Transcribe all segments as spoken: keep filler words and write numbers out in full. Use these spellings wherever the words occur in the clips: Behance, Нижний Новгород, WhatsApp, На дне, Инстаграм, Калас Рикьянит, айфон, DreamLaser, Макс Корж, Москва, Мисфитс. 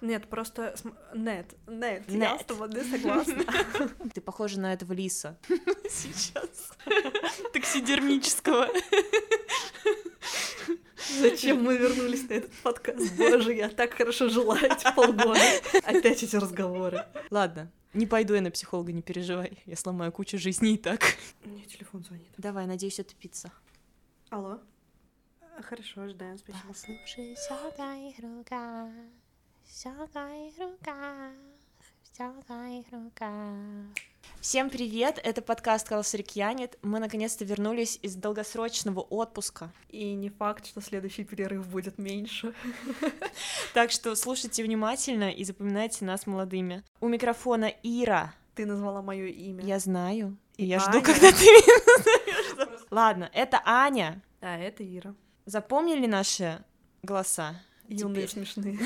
Нет, просто... Нет, нет, нет. Я с тобой не согласна. Ты похожа на этого лиса. Сейчас. Таксидермического. Зачем мы вернулись на этот подкаст? Боже, я так хорошо жила эти полгода. Опять эти разговоры. Ладно, не пойду я на психолога, не переживай. Я сломаю кучу жизней и так. Мне телефон звонит. Давай, надеюсь, это пицца. Алло. Хорошо, ждаем, спасибо. Послушай, сякай рука. Всё в твоих руках, всё в твоих руках. Всем привет, это подкаст «Калас Рикьянит». Мы наконец-то вернулись из долгосрочного отпуска. И не факт, что следующий перерыв будет меньше. Так что слушайте внимательно и запоминайте нас молодыми. У микрофона Ира. Ты назвала моё имя. Я знаю, и я жду, когда ты меня назовёшь. Ладно, это Аня. А это Ира. Запомнили наши голоса? Юные теперь. Смешные.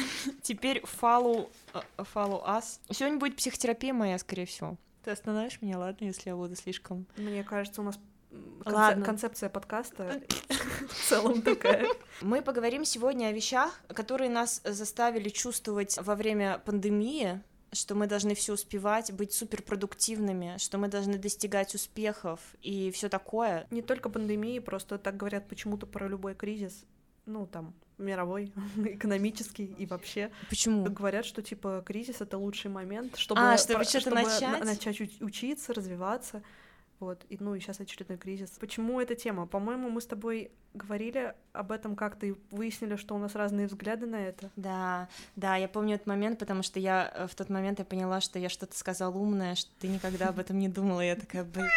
Теперь follow, follow us. Сегодня будет психотерапия моя, скорее всего. Ты остановишь меня, ладно, если я буду слишком... Мне кажется, у нас концеп... концепция подкаста в целом такая. Мы поговорим сегодня о вещах, которые нас заставили чувствовать во время пандемии, что мы должны все успевать, быть суперпродуктивными, что мы должны достигать успехов и все такое. Не только пандемии, просто так говорят почему-то про любой кризис. Ну, там, мировой, экономический и вообще. Почему? Говорят, что, типа, кризис — это лучший момент, чтобы, а, чтобы, что-то чтобы начать? начать учиться, развиваться. Вот, и, ну, и сейчас очередной кризис. Почему эта тема? По-моему, мы с тобой говорили об этом как-то и выяснили, что у нас разные взгляды на это. Да, да, я помню этот момент, потому что я в тот момент я поняла, что я что-то сказала умное, что ты никогда об этом не думала, я такая, блин.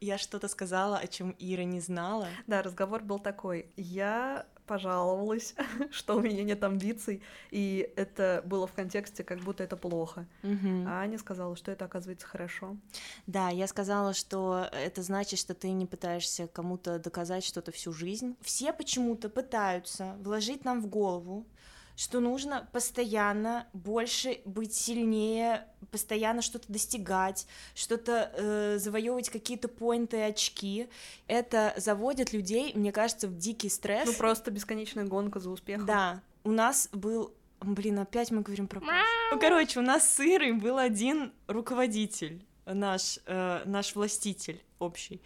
Я что-то сказала, о чем Ира не знала. Да, разговор был такой. Я пожаловалась, что у меня нет амбиций, и это было в контексте, как будто это плохо. Угу. А Аня сказала, что это, оказывается, хорошо. Да, я сказала, что это значит, что ты не пытаешься кому-то доказать что-то всю жизнь. Все почему-то пытаются вложить нам в голову, что нужно постоянно больше быть сильнее, постоянно что-то достигать, что-то э, завоевывать какие-то поинты и очки. Это заводит людей, мне кажется, в дикий стресс. Ну просто бесконечная гонка за успехом. Да, у нас был... Блин, опять мы говорим про... Ну короче, у нас с Ирой был один руководитель, наш, э, наш властитель общий,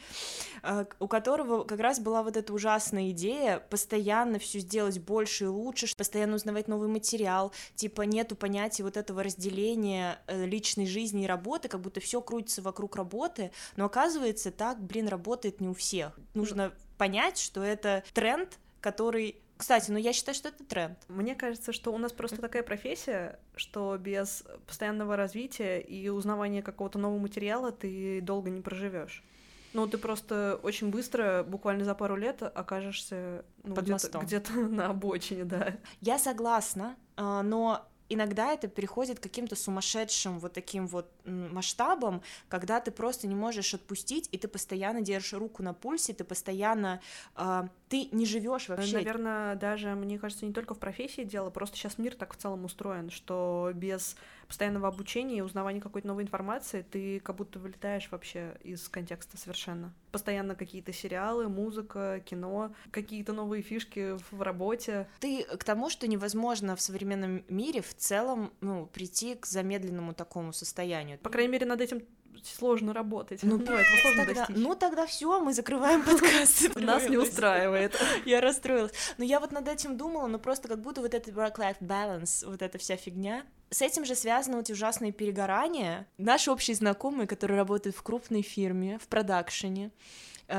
у которого как раз была вот эта ужасная идея постоянно все сделать больше и лучше, постоянно узнавать новый материал, типа нету понятия вот этого разделения личной жизни и работы, как будто все крутится вокруг работы, но оказывается так, блин, работает не у всех. Нужно понять, что это тренд, который... Кстати, ну я считаю, что это тренд. Мне кажется, что у нас просто такая профессия, что без постоянного развития и узнавания какого-то нового материала ты долго не проживешь. Ну, ты просто очень быстро, буквально за пару лет, окажешься ну, под где-то, где-то на обочине, да. Я согласна, но иногда это переходит к каким-то сумасшедшим вот таким вот масштабам, когда ты просто не можешь отпустить, и ты постоянно держишь руку на пульсе, ты постоянно... Ты не живешь вообще. Наверное, даже, мне кажется, не только в профессии дело, просто сейчас мир так в целом устроен, что без постоянного обучения и узнавания какой-то новой информации ты как будто вылетаешь вообще из контекста совершенно. Постоянно какие-то сериалы, музыка, кино, какие-то новые фишки в работе. Ты к тому, что невозможно в современном мире в целом, ну, прийти к замедленному такому состоянию. По крайней мере, над этим... сложно работать. Ну, ну, этого сложно тогда, достичь. Ну, тогда все, мы закрываем подкаст. Нас не устраивает. Я расстроилась. Но я вот над этим думала, но просто как будто вот этот work-life balance, вот эта вся фигня. С этим же связаны вот ужасные перегорания. Наши общие знакомые, которые работают в крупной фирме, в продакшене,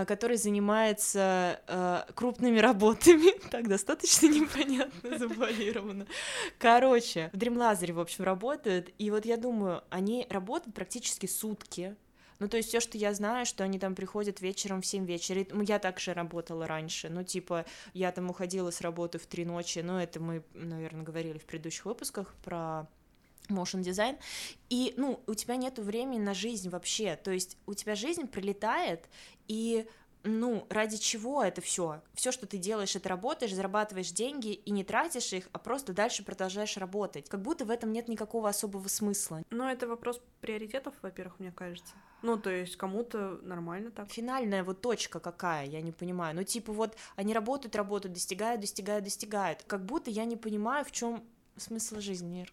который занимается э, крупными работами. Так, достаточно непонятно, завуалировано. Короче, в DreamLaser, в общем, работают. И вот я думаю, они работают практически сутки. Ну, то есть все, что я знаю, что они там приходят вечером в семь вечера. Я также работала раньше. Ну, типа, я там уходила с работы в три ночи. Ну, это мы, наверное, говорили в предыдущих выпусках про... motion дизайн, и, ну, у тебя нету времени на жизнь вообще, то есть у тебя жизнь прилетает, и, ну, ради чего это все? Все, что ты делаешь, это работаешь, зарабатываешь деньги и не тратишь их, а просто дальше продолжаешь работать, как будто в этом нет никакого особого смысла. Ну, это вопрос приоритетов, во-первых, мне кажется. Ну, то есть кому-то нормально так. Финальная вот точка какая, я не понимаю. Ну, типа вот они работают, работают, достигают, достигают, достигают. Как будто я не понимаю, в чем Смысл жизни.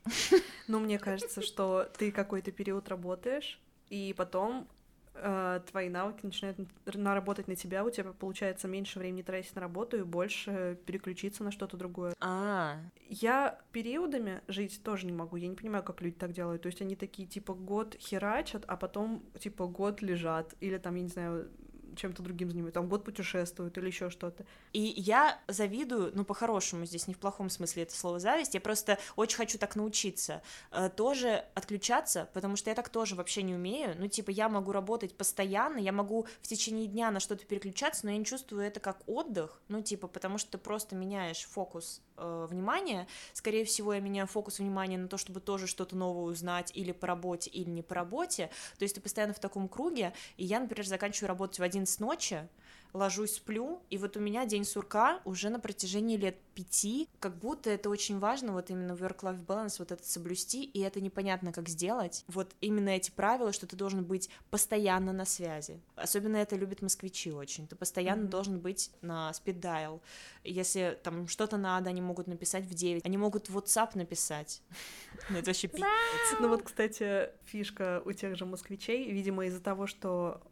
Ну, мне кажется, что ты какой-то период работаешь, и потом э, твои навыки начинают наработать на тебя, у тебя получается меньше времени тратить на работу и больше переключиться на что-то другое. А. Я периодами жить тоже не могу, я не понимаю, как люди так делают. То есть они такие, типа, год херачат, а потом, типа, год лежат, или там, я не знаю, чем-то другим занимают, там год путешествуют или еще что-то. И я завидую, ну, по-хорошему здесь, не в плохом смысле это слово зависть, я просто очень хочу так научиться, э, тоже отключаться, потому что я так тоже вообще не умею, ну, типа, я могу работать постоянно, я могу в течение дня на что-то переключаться, но я не чувствую это как отдых, ну, типа, потому что ты просто меняешь фокус э, внимания, скорее всего, я меняю фокус внимания на то, чтобы тоже что-то новое узнать или по работе, или не по работе, то есть ты постоянно в таком круге, и я, например, заканчиваю работать в один с ночи, ложусь, сплю, и вот у меня день сурка уже на протяжении лет пяти, как будто это очень важно, вот именно work-life balance, вот это соблюсти, и это непонятно, как сделать, вот именно эти правила, что ты должен быть постоянно на связи, особенно это любят москвичи очень, ты постоянно mm-hmm. должен быть на speed-dial, если там что-то надо, они могут написать в девять, они могут в WhatsApp написать, ну это вообще пи***ц. Ну вот, кстати, фишка у тех же москвичей, видимо, из-за того, что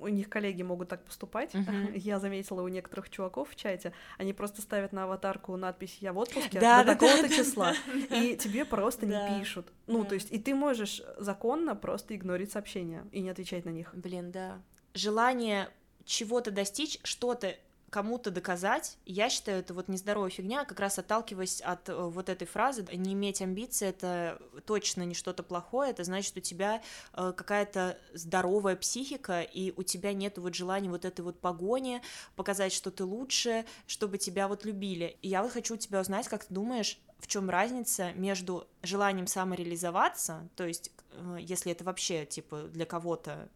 у них коллеги могут так поступать. Uh-huh. Я заметила у некоторых чуваков в чате, они просто ставят на аватарку надпись «Я в отпуске» да, до да, такого-то да, числа, да, и да. тебе просто да. не пишут. Ну, да. то есть, и ты можешь законно просто игнорить сообщения и не отвечать на них. Блин, да. Желание чего-то достичь, что-то кому-то доказать, я считаю, это вот нездоровая фигня, как раз отталкиваясь от вот этой фразы, не иметь амбиций, это точно не что-то плохое, это значит, у тебя какая-то здоровая психика, и у тебя нет вот желания вот этой вот погони, показать, что ты лучше, чтобы тебя вот любили. И я вот хочу у тебя узнать, как ты думаешь, в чем разница между желанием самореализоваться, то есть, если это вообще, типа, для кого-то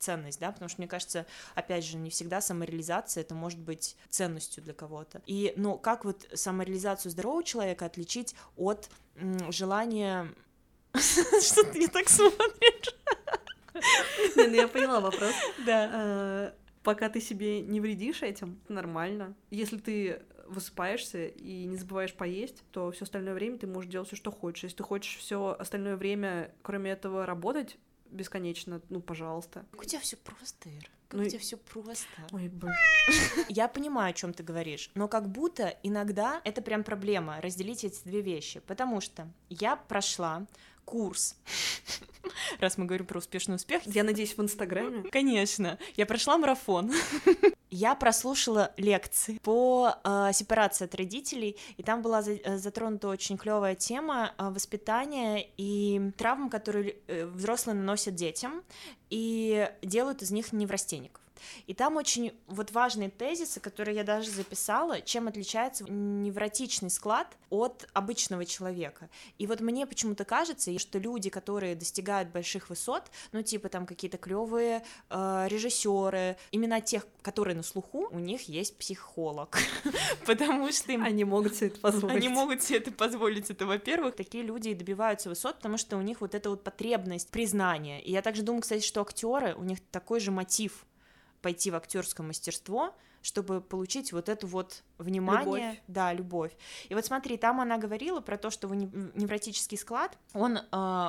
ценность, да, потому что, мне кажется, опять же, не всегда самореализация, это может быть ценностью для кого-то. И, ну, как вот самореализацию здорового человека отличить от м- желания... Что ты не так смотришь? Не, ну я поняла вопрос. Да. Пока ты себе не вредишь этим, нормально. Если ты высыпаешься и не забываешь поесть, то все остальное время ты можешь делать все, что хочешь. Если ты хочешь все остальное время, кроме этого, работать бесконечно, ну, пожалуйста. Как у тебя все просто, Ир. Как ну... у тебя все просто. Ой, блин. Я понимаю, о чем ты говоришь, но как будто иногда это прям проблема разделить эти две вещи, потому что я прошла курс. Раз мы говорим про успешный успех. Я надеюсь, в Инстаграме. Конечно. Я прошла марафон. Я прослушала лекции по э, сепарации от родителей, и там была за- затронута очень клевая тема э, воспитания и травм, которые э, взрослые наносят детям, и делают из них неврастенников. И там очень вот важные тезисы, которые я даже записала, чем отличается невротичный склад от обычного человека. И вот мне почему-то кажется, что люди, которые достигают больших высот, ну типа там какие-то клевые э, режиссеры, именно тех, которые на слуху, у них есть психолог, потому что им... Они могут себе это позволить. Они могут себе это позволить, это во-первых. Такие люди и добиваются высот, потому что у них вот эта вот потребность признания. И я также думаю, кстати, что актеры, у них такой же мотив пойти в актерское мастерство, чтобы получить вот это вот внимание, любовь. Да, любовь. И вот смотри, там она говорила про то, что невротический склад, он э,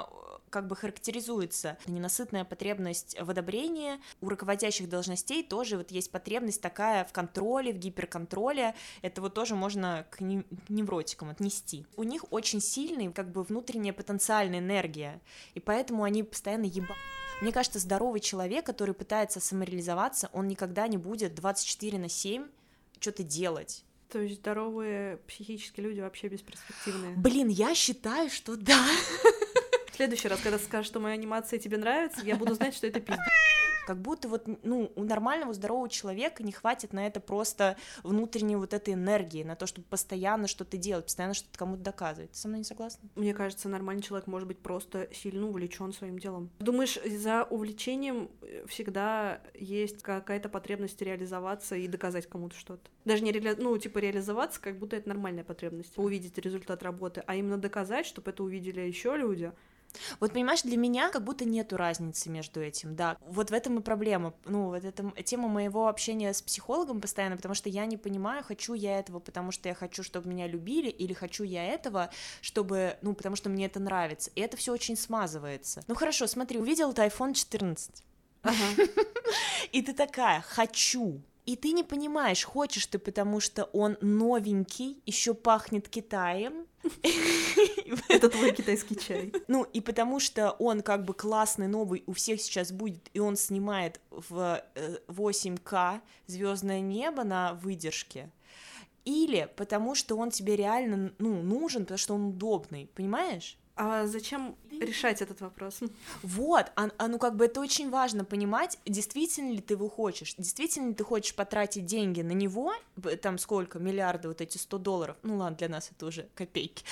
как бы характеризуется ненасытная потребность в одобрении, у руководящих должностей тоже вот есть потребность такая в контроле, в гиперконтроле, это вот тоже можно к, не, к невротикам отнести. У них очень сильная как бы внутренняя потенциальная энергия, и поэтому они постоянно еба... Мне кажется, здоровый человек, который пытается самореализоваться, он никогда не будет двадцать четыре на семь что-то делать. То есть здоровые психические люди вообще бесперспективные? Блин, я считаю, что да. В следующий раз, когда скажешь, что моя анимация тебе нравится, я буду знать, что это пиздец. Как будто вот, ну, у нормального здорового человека не хватит на это просто внутренней вот этой энергии, на то, чтобы постоянно что-то делать, постоянно что-то кому-то доказывать. Ты со мной не согласна? Мне кажется, нормальный человек может быть просто сильно увлечен своим делом. Думаешь, за увлечением всегда есть какая-то потребность реализоваться и доказать кому-то что-то? Даже не реали... ну, типа реализоваться, как будто это нормальная потребность, увидеть результат работы, а именно доказать, чтобы это увидели еще люди, Вот понимаешь, для меня как будто нету разницы между этим, да. Вот в этом и проблема, ну, вот это тема моего общения с психологом постоянно, потому что я не понимаю, хочу я этого, потому что я хочу, чтобы меня любили, или хочу я этого, чтобы, ну, потому что мне это нравится, и это все очень смазывается. Ну, хорошо, смотри, увидела ты айфон четырнадцать, и ты такая, хочу. И ты не понимаешь, хочешь ты, потому что он новенький, еще пахнет Китаем. Это твой китайский чай. Ну, и потому что он как бы классный, новый, у всех сейчас будет, и он снимает в восемь ка звездное небо на выдержке. Или потому что он тебе реально, ну, нужен, потому что он удобный, понимаешь? А зачем решать этот вопрос? Вот, а, а ну как бы это очень важно понимать, действительно ли ты его хочешь, действительно ли ты хочешь потратить деньги на него, там сколько, миллиарды, вот эти сто долларов, ну ладно, для нас это уже копейки,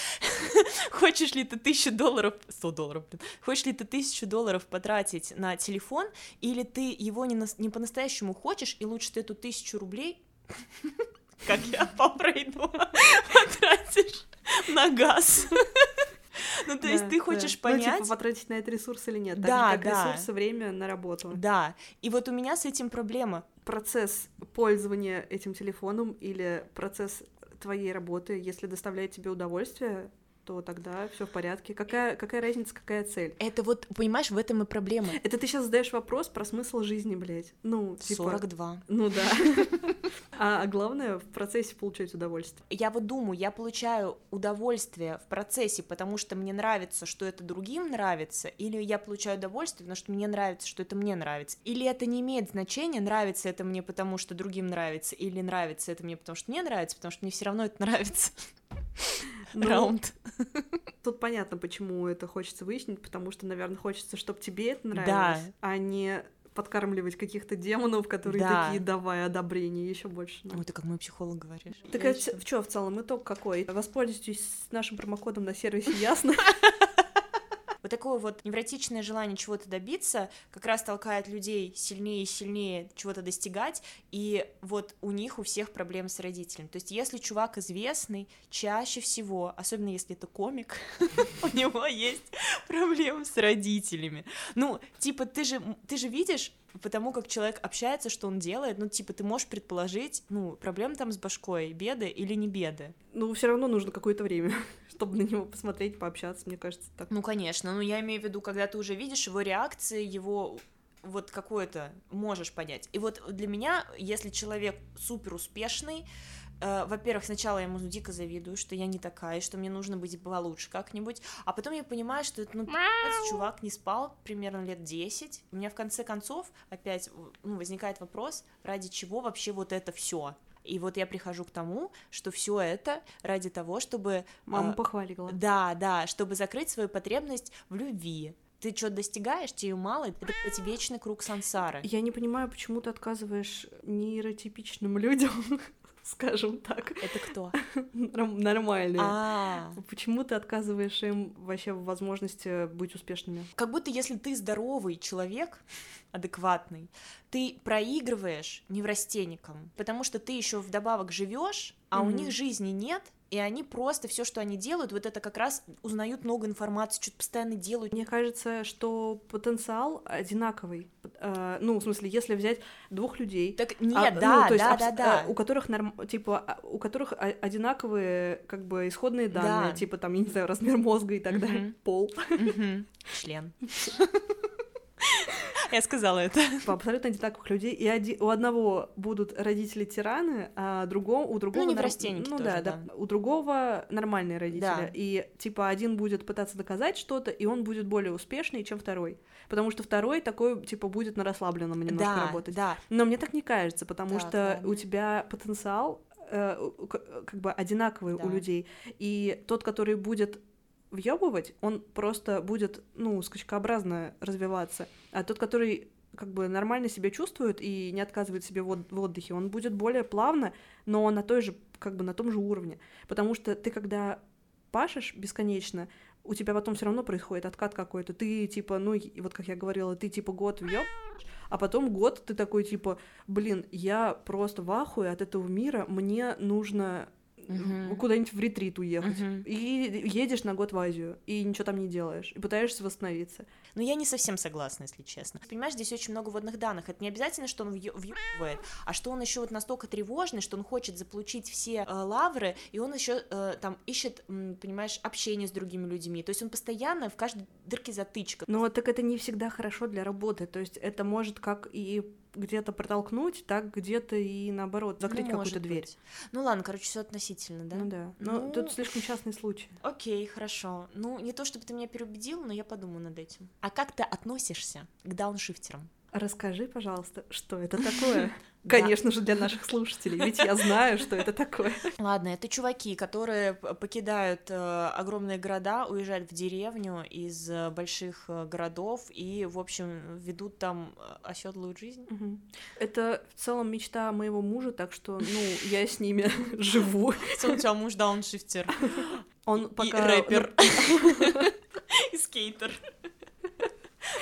хочешь ли ты тысячу долларов, сто долларов, блин, хочешь ли ты тысячу долларов потратить на телефон, или ты его не, на, не по-настоящему хочешь, и лучше ты эту тысячу рублей, как я по Брейду, потратишь на газ. Ну, то есть ты хочешь понять... Ну, типа, потратить на это ресурс или нет, так же, как ресурсы, время на работу. Да, и вот у меня с этим проблема. Процесс пользования этим телефоном или процесс твоей работы, если доставляет тебе удовольствие, то тогда все в порядке. Какая, какая разница, какая цель? Это вот, понимаешь, в этом и проблема. Это ты сейчас задаешь вопрос про смысл жизни, блядь. Ну, типа... сорок два. Ну да. А главное, в процессе получать удовольствие. Я вот думаю, я получаю удовольствие в процессе, потому что мне нравится, что это другим нравится, или я получаю удовольствие, потому что мне нравится, что это мне нравится. Или это не имеет значения, нравится это мне, потому что другим нравится, или нравится это мне, потому что мне нравится, потому что мне все равно это нравится. Ну, раунд. Тут понятно, почему это хочется выяснить, потому что, наверное, хочется, чтобы тебе это нравилось, да. А не подкармливать каких-то демонов, которые да. такие, давай одобрение, еще больше. Ну, ты как мой психолог говоришь. Так а в чё в целом итог какой? Воспользуйтесь нашим промокодом на сервисе, ясно? Вот такое вот невротичное желание чего-то добиться как раз толкает людей сильнее и сильнее чего-то достигать, и вот у них у всех проблемы с родителями. То есть если чувак известный, чаще всего, особенно если это комик, у него есть проблемы с родителями. Ну, типа, ты же ты же видишь, потому как человек общается, что он делает, ну, типа, ты можешь предположить, ну, проблемы там с башкой, беды или не беды. Ну, все равно нужно какое-то время, чтобы на него посмотреть, пообщаться, мне кажется, так. Ну, конечно, но я имею в виду, когда ты уже видишь его реакции, его вот какое-то можешь понять. И вот для меня, если человек супер успешный, э, во-первых, сначала я ему дико завидую, что я не такая, что мне нужно быть получше как-нибудь, а потом я понимаю, что это, ну, пи***ц, чувак не спал примерно лет десять, у меня в конце концов опять, ну, возникает вопрос, ради чего вообще вот это все? И вот я прихожу к тому, что все это ради того, чтобы... Мама э, похвалила. Да, да, чтобы закрыть свою потребность в любви. Ты что достигаешь, тебе мало, это, блядь, вечный круг сансары. Я не понимаю, почему ты отказываешь нейротипичным людям, скажем так. Это кто? Нормальные. А. Почему ты отказываешь им вообще в возможности быть успешными? Как будто если ты здоровый человек... адекватный, ты проигрываешь неврастенникам, потому что ты еще вдобавок живешь, а mm-hmm. у них жизни нет, и они просто все, что они делают, вот это как раз узнают много информации, что-то постоянно делают. Мне кажется, что потенциал одинаковый. А, ну, в смысле, если взять двух людей, так нет, а, да, ну, то есть да, абс... да, да, у которых норм... типа у которых одинаковые как бы исходные данные, да. типа там, я не знаю, размер мозга и так mm-hmm. далее, пол, mm-hmm. член. Я сказала это. Абсолютно одинаковых людей. И оди... у одного будут родители-тираны, а другого, у другого... Ну, неврастенники нар... ну, тоже, да, да. да. У другого нормальные родители. Да. И, типа, один будет пытаться доказать что-то, и он будет более успешный, чем второй. Потому что второй такой, типа, будет на расслабленном немножко да, работать. Да. Но мне так не кажется, потому да, что да. у тебя потенциал э, как бы одинаковый да. у людей. И тот, который будет... въёбывать, он просто будет, ну, скачкообразно развиваться. А тот, который как бы нормально себя чувствует и не отказывает себе в отдыхе, он будет более плавно, но на той же, как бы на том же уровне. Потому что ты, когда пашешь бесконечно, у тебя потом все равно происходит откат какой-то. Ты, типа, ну, вот как я говорила, ты, типа, год въёбываешь, а потом год ты такой, типа, блин, я просто в ахуе от этого мира, мне нужно... uh-huh. куда-нибудь в ретрит уехать. Uh-huh. И едешь на год в Азию, и ничего там не делаешь, и пытаешься восстановиться. Но я не совсем согласна, если честно. Понимаешь, здесь очень много вводных данных. Это не обязательно, что он въебывает, а что он еще вот настолько тревожный, что он хочет заполучить все э, лавры, и он еще э, там ищет, м, понимаешь, общение с другими людьми. То есть он постоянно в каждой дырке затычка. Но так это не всегда хорошо для работы. То есть это может как и где-то протолкнуть, так где-то и наоборот, закрыть ну, какую-то дверь. Быть. Ну ладно, короче, все относительно, да? Ну да, но ну... тут слишком частный случай. Окей, хорошо. Ну, не то чтобы ты меня переубедил, но я подумаю над этим. А как ты относишься к дауншифтерам? Расскажи, пожалуйста, что это такое? Конечно же, для наших слушателей, ведь я знаю, что это такое. Ладно, это чуваки, которые покидают э, огромные города, уезжают в деревню из э, больших э, городов и, в общем, ведут там оседлую жизнь. Угу. Это в целом мечта моего мужа, так что, ну, я с ними живу. У тебя муж дауншифтер. Он пока... И рэпер. И скейтер.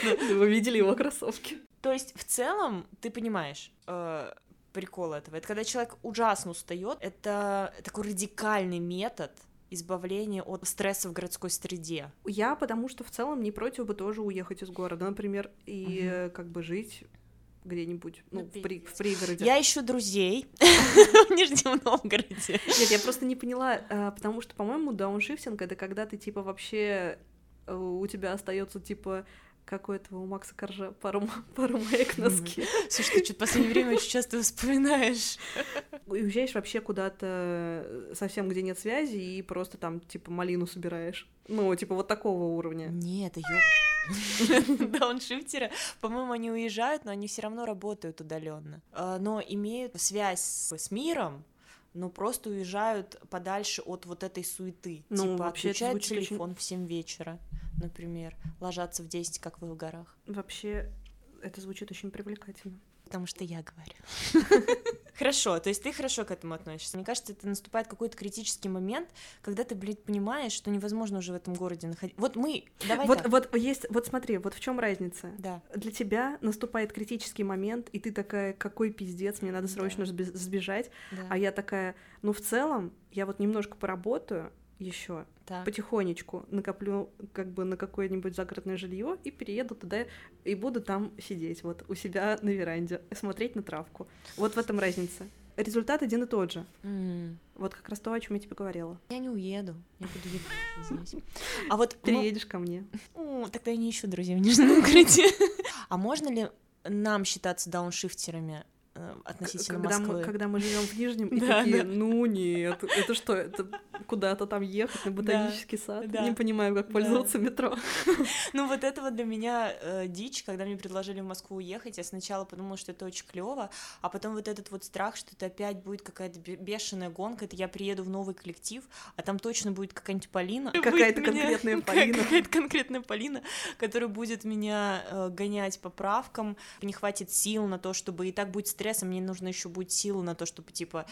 Вы видели его кроссовки? То есть, в целом, ты понимаешь э, прикол этого. Это когда человек ужасно устает, это такой радикальный метод избавления от стресса в городской среде. Я, потому что в целом не против бы тоже уехать из города, например, и угу. как бы жить где-нибудь, ну, в, при, в пригороде. Я ищу друзей в Нижнем Новгороде. Нет, я просто не поняла, потому что, по-моему, дауншифтинг — это когда ты, типа, вообще у тебя остается типа... Как у этого, у Макса Коржа, пару, пару маек носки. Mm-hmm. Слушай, ты что-то в последнее время очень часто вспоминаешь. Уезжаешь вообще куда-то совсем, где нет связи, и просто там, типа, малину собираешь. Ну, типа, вот такого уровня. Нет, ёп... Дауншифтеры, по-моему, они уезжают, но они все равно работают удаленно, но имеют связь с миром, но просто уезжают подальше от вот этой суеты. Ну, типа, отключают телефон очень... в семь вечера, например, ложатся в десять, как вы в горах. Вообще, это звучит очень привлекательно. Потому что я говорю. Хорошо, то есть ты хорошо к этому относишься. Мне кажется, это наступает какой-то критический момент, когда ты, блядь, понимаешь, что невозможно уже в этом городе находиться. Вот мы, давай вот, вот есть, вот смотри, вот в чем разница. Да. Для тебя наступает критический момент, и ты такая, какой пиздец, мне надо срочно да. сбежать. Да. А я такая, ну в целом, я вот немножко поработаю еще потихонечку, накоплю как бы на какое-нибудь загородное жилье и перееду туда, и буду там сидеть вот у себя на веранде, смотреть на травку. Вот в этом разница. Результат один и тот же. Mm. Вот как раз то, о чем я тебе говорила. Я не уеду, я буду ехать здесь. А вот переедешь ко мне. Тогда я не ищу друзей в Нижнем Новгороде. А можно ли нам считаться дауншифтерами? Относительно когда Москвы. Мы, когда мы живем в Нижнем, и да, такие, да. ну нет, это что, это куда-то там ехать на ботанический да, сад? Да. Не понимаю, как пользоваться да. метро. Ну вот это вот для меня э, дичь, когда мне предложили в Москву уехать, я сначала подумала, что это очень клево, а потом вот этот вот страх, что это опять будет какая-то бешеная гонка, это я приеду в новый коллектив, а там точно будет какая-нибудь Полина. Какая-то меня... конкретная Полина. Какая-то конкретная Полина, которая будет меня э, гонять по правкам, не хватит сил на то, чтобы и так будет стрелять, мне нужно еще будет силы на то, чтобы, типа,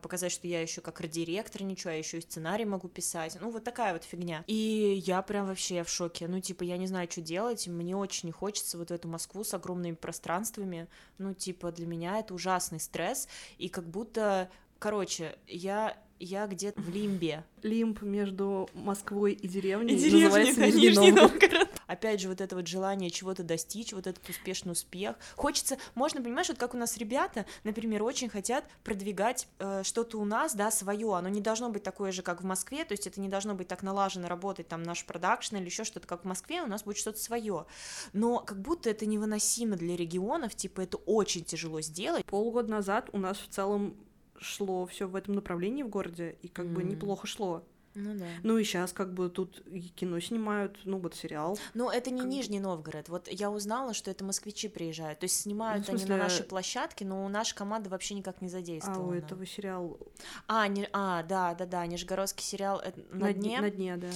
показать, что я еще как редиректор, ничего, я еще и сценарий могу писать. Ну, вот такая вот фигня. И я прям вообще в шоке. Ну, типа, я не знаю, что делать, мне очень не хочется вот в эту Москву с огромными пространствами. Ну, типа, для меня это ужасный стресс. И как будто, короче, я... Я где-то в лимбе. Лимб между Москвой и деревней. И деревней, называется Нижний, Нижний Новгород. Новгород. Опять же, вот это вот желание чего-то достичь, вот этот успешный успех. Хочется, можно, понимаешь, вот как у нас ребята, например, очень хотят продвигать э, что-то у нас, да, свое. Оно не должно быть такое же, как в Москве, то есть это не должно быть так налажено работать, там, наш продакшн или еще что-то, как в Москве, у нас будет что-то свое. Но как будто это невыносимо для регионов, типа, это очень тяжело сделать. Полгода назад у нас в целом шло все в этом направлении в городе, и как mm. бы неплохо шло. Ну да. Ну и сейчас как бы тут и кино снимают, ну вот сериал. Но это не как... Нижний Новгород. Вот я узнала, что это москвичи приезжают. То есть снимают ну, в смысле... они на нашей площадке, но наша команда вообще никак не задействована. А у этого сериал... А, не... а да, да, да, нижегородский сериал «На, на дне». «На дне», да.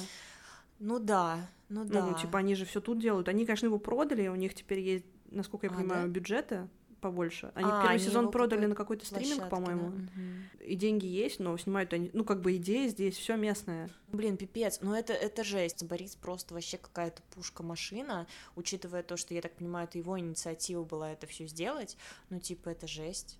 Ну да, ну да. Ну типа они же все тут делают. Они, конечно, его продали, у них теперь есть, насколько я а, понимаю, да? бюджеты побольше. Они а, первый они сезон продали на какой-то стриминг, по-моему. Да. И деньги есть, но снимают они... Ну, как бы идея здесь, все местное. Блин, пипец, ну это, это жесть. Борис просто вообще какая-то пушка-машина, учитывая то, что, я так понимаю, это его инициатива была это все сделать. Ну, типа, это жесть.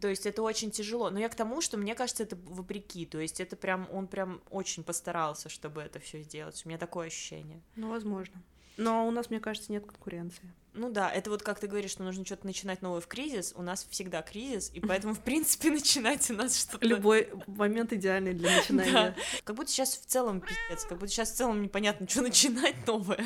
То есть это очень тяжело. Но я к тому, что мне кажется, это вопреки. То есть это прям, он прям очень постарался, чтобы это все сделать. У меня такое ощущение. Ну, возможно. Но у нас, мне кажется, нет конкуренции. Ну да, это вот как ты говоришь, что нужно что-то начинать новое в кризис. У нас всегда кризис, и поэтому, в принципе, начинать у нас что-то... Любой момент идеальный для начинания. Как будто сейчас в целом пиздец, как будто сейчас в целом непонятно, что начинать новое.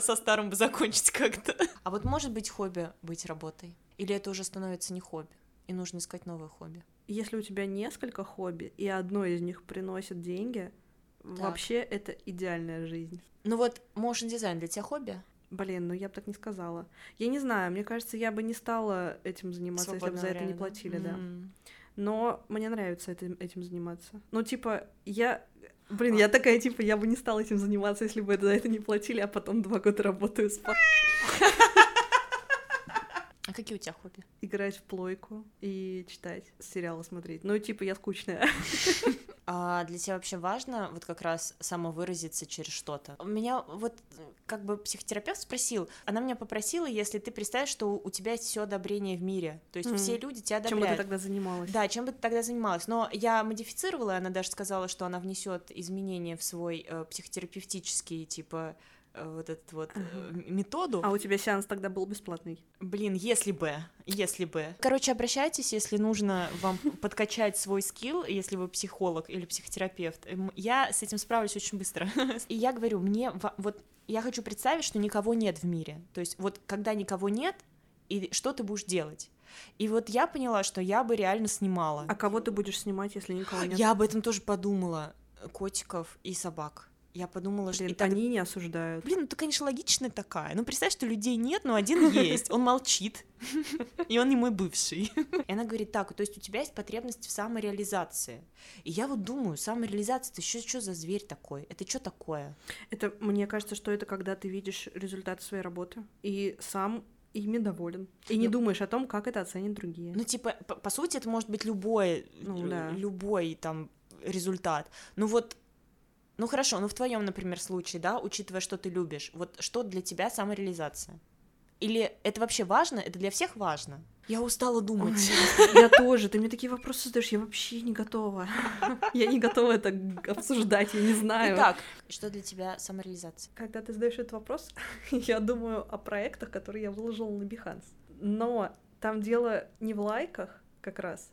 Со старым бы закончить как-то. А вот может быть хобби быть работой? Или это уже становится не хобби, и нужно искать новое хобби? Если у тебя несколько хобби, и одно из них приносит деньги, вообще это идеальная жизнь. Ну вот motion дизайн для тебя хобби? Блин, ну я бы так не сказала. Я не знаю, мне кажется, я бы не стала этим заниматься, свободное если бы за время, это не платили, да. да. Mm-hmm. Но мне нравится этим, этим заниматься. Ну, типа, я... Блин, а. я такая, типа, я бы не стала этим заниматься, если бы за это не платили, а потом два года работаю с... А какие у тебя хобби? Играть в плойку и читать, сериалы смотреть. Ну, типа, я скучная. А для тебя вообще важно вот как раз самовыразиться через что-то? Меня вот как бы психотерапевт спросил, она меня попросила, если ты представишь, что у тебя есть все одобрение в мире, то есть mm-hmm. все люди тебя одобряют. Чем бы ты тогда занималась? Да, чем бы ты тогда занималась. Но я модифицировала, она даже сказала, что она внесет изменения в свой э, психотерапевтический, типа... вот эту вот uh-huh. методу. А у тебя сеанс тогда был бесплатный? Блин, если бы, если бы. Короче, обращайтесь, если нужно вам подкачать свой скилл, если вы психолог или психотерапевт. Я с этим справлюсь очень быстро. И я говорю, мне вот я хочу представить, что никого нет в мире. То есть вот когда никого нет, и что ты будешь делать? И вот я поняла, что я бы реально снимала. А кого ты будешь снимать, если никого нет? Я об этом тоже подумала. Котиков и собак. Я подумала, блин, что... Они тогда... не осуждают. Блин, ну ты, конечно, логичная такая. Ну, представь, что людей нет, но один есть. Он молчит, и он не мой бывший. И она говорит, так, то есть у тебя есть потребность в самореализации. И я вот думаю, самореализация, это еще что за зверь такой? Это что такое? Это, мне кажется, что это когда ты видишь результат своей работы и сам ими доволен. И не ну, думаешь о том, как это оценят другие. Ну, типа, по, по сути, это может быть любой, ну, да. любой там результат. Ну, вот... Ну хорошо, ну в твоем, например, случае, да, учитывая, что ты любишь, вот что для тебя самореализация? Или это вообще важно? Это для всех важно? Я устала думать. Ой, я тоже. Ты мне такие вопросы задаешь, я вообще не готова. Я не готова это обсуждать, я не знаю. Итак, что для тебя самореализация? Когда ты задаешь этот вопрос, я думаю о проектах, которые я выложила на Behance. Но там дело не в лайках как раз,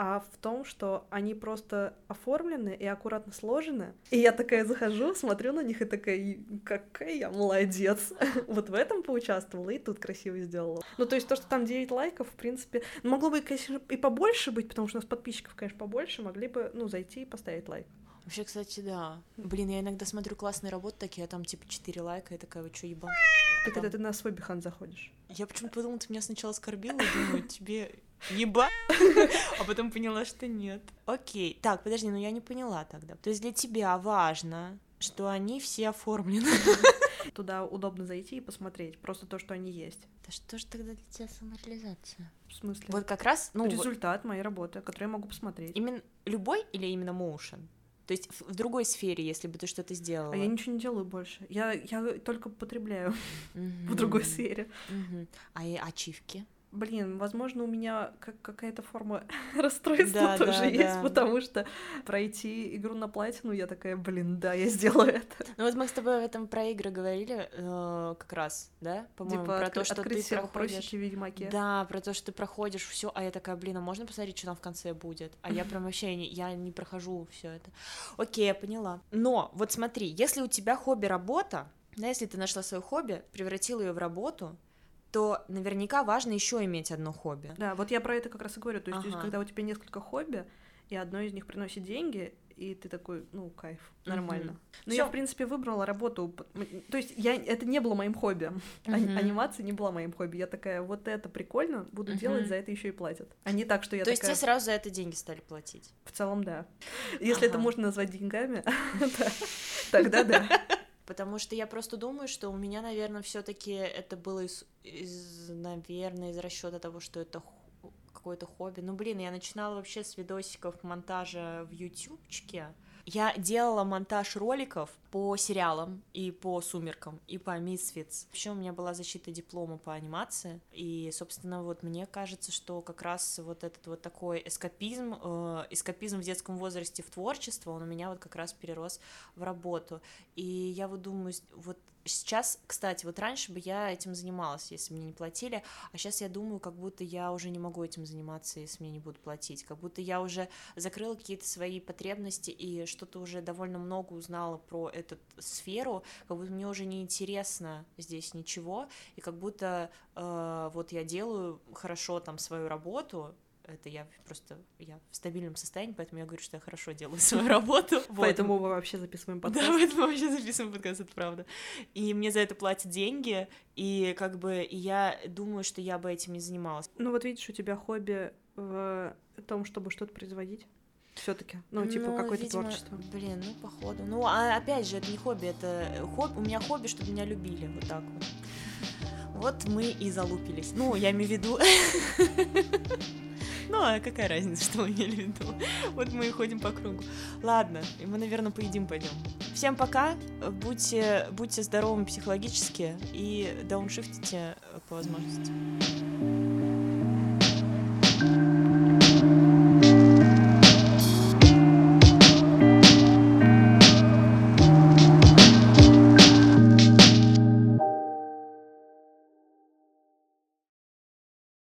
а в том, что они просто оформлены и аккуратно сложены. И я такая захожу, смотрю на них и такая, какая я молодец. Вот в этом поучаствовала и тут красиво сделала. Ну, то есть то, что там девять лайков, в принципе... Могло бы, конечно, и побольше быть, потому что у нас подписчиков, конечно, побольше. Могли бы, ну, зайти и поставить лайк. Вообще, кстати, да. Блин, я иногда смотрю классные работы такие, а там типа четыре лайка, и такая, вы чё, ебаная? Ты когда ты на свой Behance заходишь. Я почему-то подумала, ты меня сначала оскорбила, и думаю, тебе еба, а потом поняла, что нет. Окей, так, подожди, ну я не поняла тогда. То есть для тебя важно, что они все оформлены. Туда удобно зайти и посмотреть, просто то, что они есть. Да что же тогда для тебя самореализация? В смысле? Вот как раз, ну... Результат моей работы, который я могу посмотреть. Именно любой или именно motion? То есть в другой сфере, если бы ты что-то сделала. А я ничего не делаю больше. Я, я только потребляю mm-hmm. в другой сфере. Mm-hmm. А и ачивки? Блин, возможно, у меня как- какая-то форма расстройства да, тоже да, есть, да. потому что пройти игру на платину, я такая, блин, да, я сделаю это. Ну вот мы с тобой в этом про игры говорили э, как раз, да? По-моему, типа про откры- то, что ты все проходишь... Ведьмаке. Да, про то, что ты проходишь все, а я такая, блин, а можно посмотреть, что там в конце будет? А я прям вообще, не, я не прохожу все это. Окей, я поняла. Но вот смотри, если у тебя хобби-работа, да, если ты нашла свое хобби, превратила ее в работу... то наверняка важно еще иметь одно хобби. Да, вот я про это как раз и говорю. То есть, ага. то есть когда у тебя несколько хобби, и одно из них приносит деньги, и ты такой, ну, кайф, нормально. Mm-hmm. Но Всё. Я, в принципе, выбрала работу. То есть я... это не было моим хобби. Mm-hmm. Анимация не была моим хобби. Я такая, вот это прикольно, буду mm-hmm. делать, за это еще и платят. А не так, что я то такая... То есть тебе сразу за это деньги стали платить? В целом, да. Если ага. это можно назвать деньгами, тогда да. Потому что я просто думаю, что у меня, наверное, все-таки это было из, из наверное, из расчета того, что это х- какое-то хобби. Ну, блин, я начинала вообще с видосиков монтажа в ютубчике. Я делала монтаж роликов по сериалам и по «Сумеркам», и по «Мисфитс». Вообще у меня была защита диплома по анимации, и, собственно, вот мне кажется, что как раз вот этот вот такой эскапизм, э, эскапизм в детском возрасте в творчество, он у меня вот как раз перерос в работу. И я вот думаю, вот сейчас, кстати, вот раньше бы я этим занималась, если мне не платили, а сейчас я думаю, как будто я уже не могу этим заниматься, если мне не будут платить, как будто я уже закрыла какие-то свои потребности и что-то уже довольно много узнала про эту сферу, как будто мне уже не интересно здесь ничего, и как будто э, вот я делаю хорошо там свою работу. Это я просто, я в стабильном состоянии, поэтому я говорю, что я хорошо делаю свою работу. Поэтому мы вообще записываем подкаст. Да, поэтому вообще записываем подкаст, это правда. И мне за это платят деньги, и как бы я думаю, что я бы этим не занималась. Ну вот видишь, у тебя хобби в том, чтобы что-то производить. Все-таки, ну, типа, ну, какое-то видимо, творчество. Блин, ну, походу. Ну, а опять же, это не хобби, это хобби. У меня хобби, чтобы меня любили, вот так вот. Вот мы и залупились. Ну, я имею в виду... Ну, а какая разница, что мы имели в виду? Вот мы и ходим по кругу. Ладно, и мы, наверное, поедим пойдем. Всем пока, будьте, будьте здоровыми психологически и дауншифтите по возможности.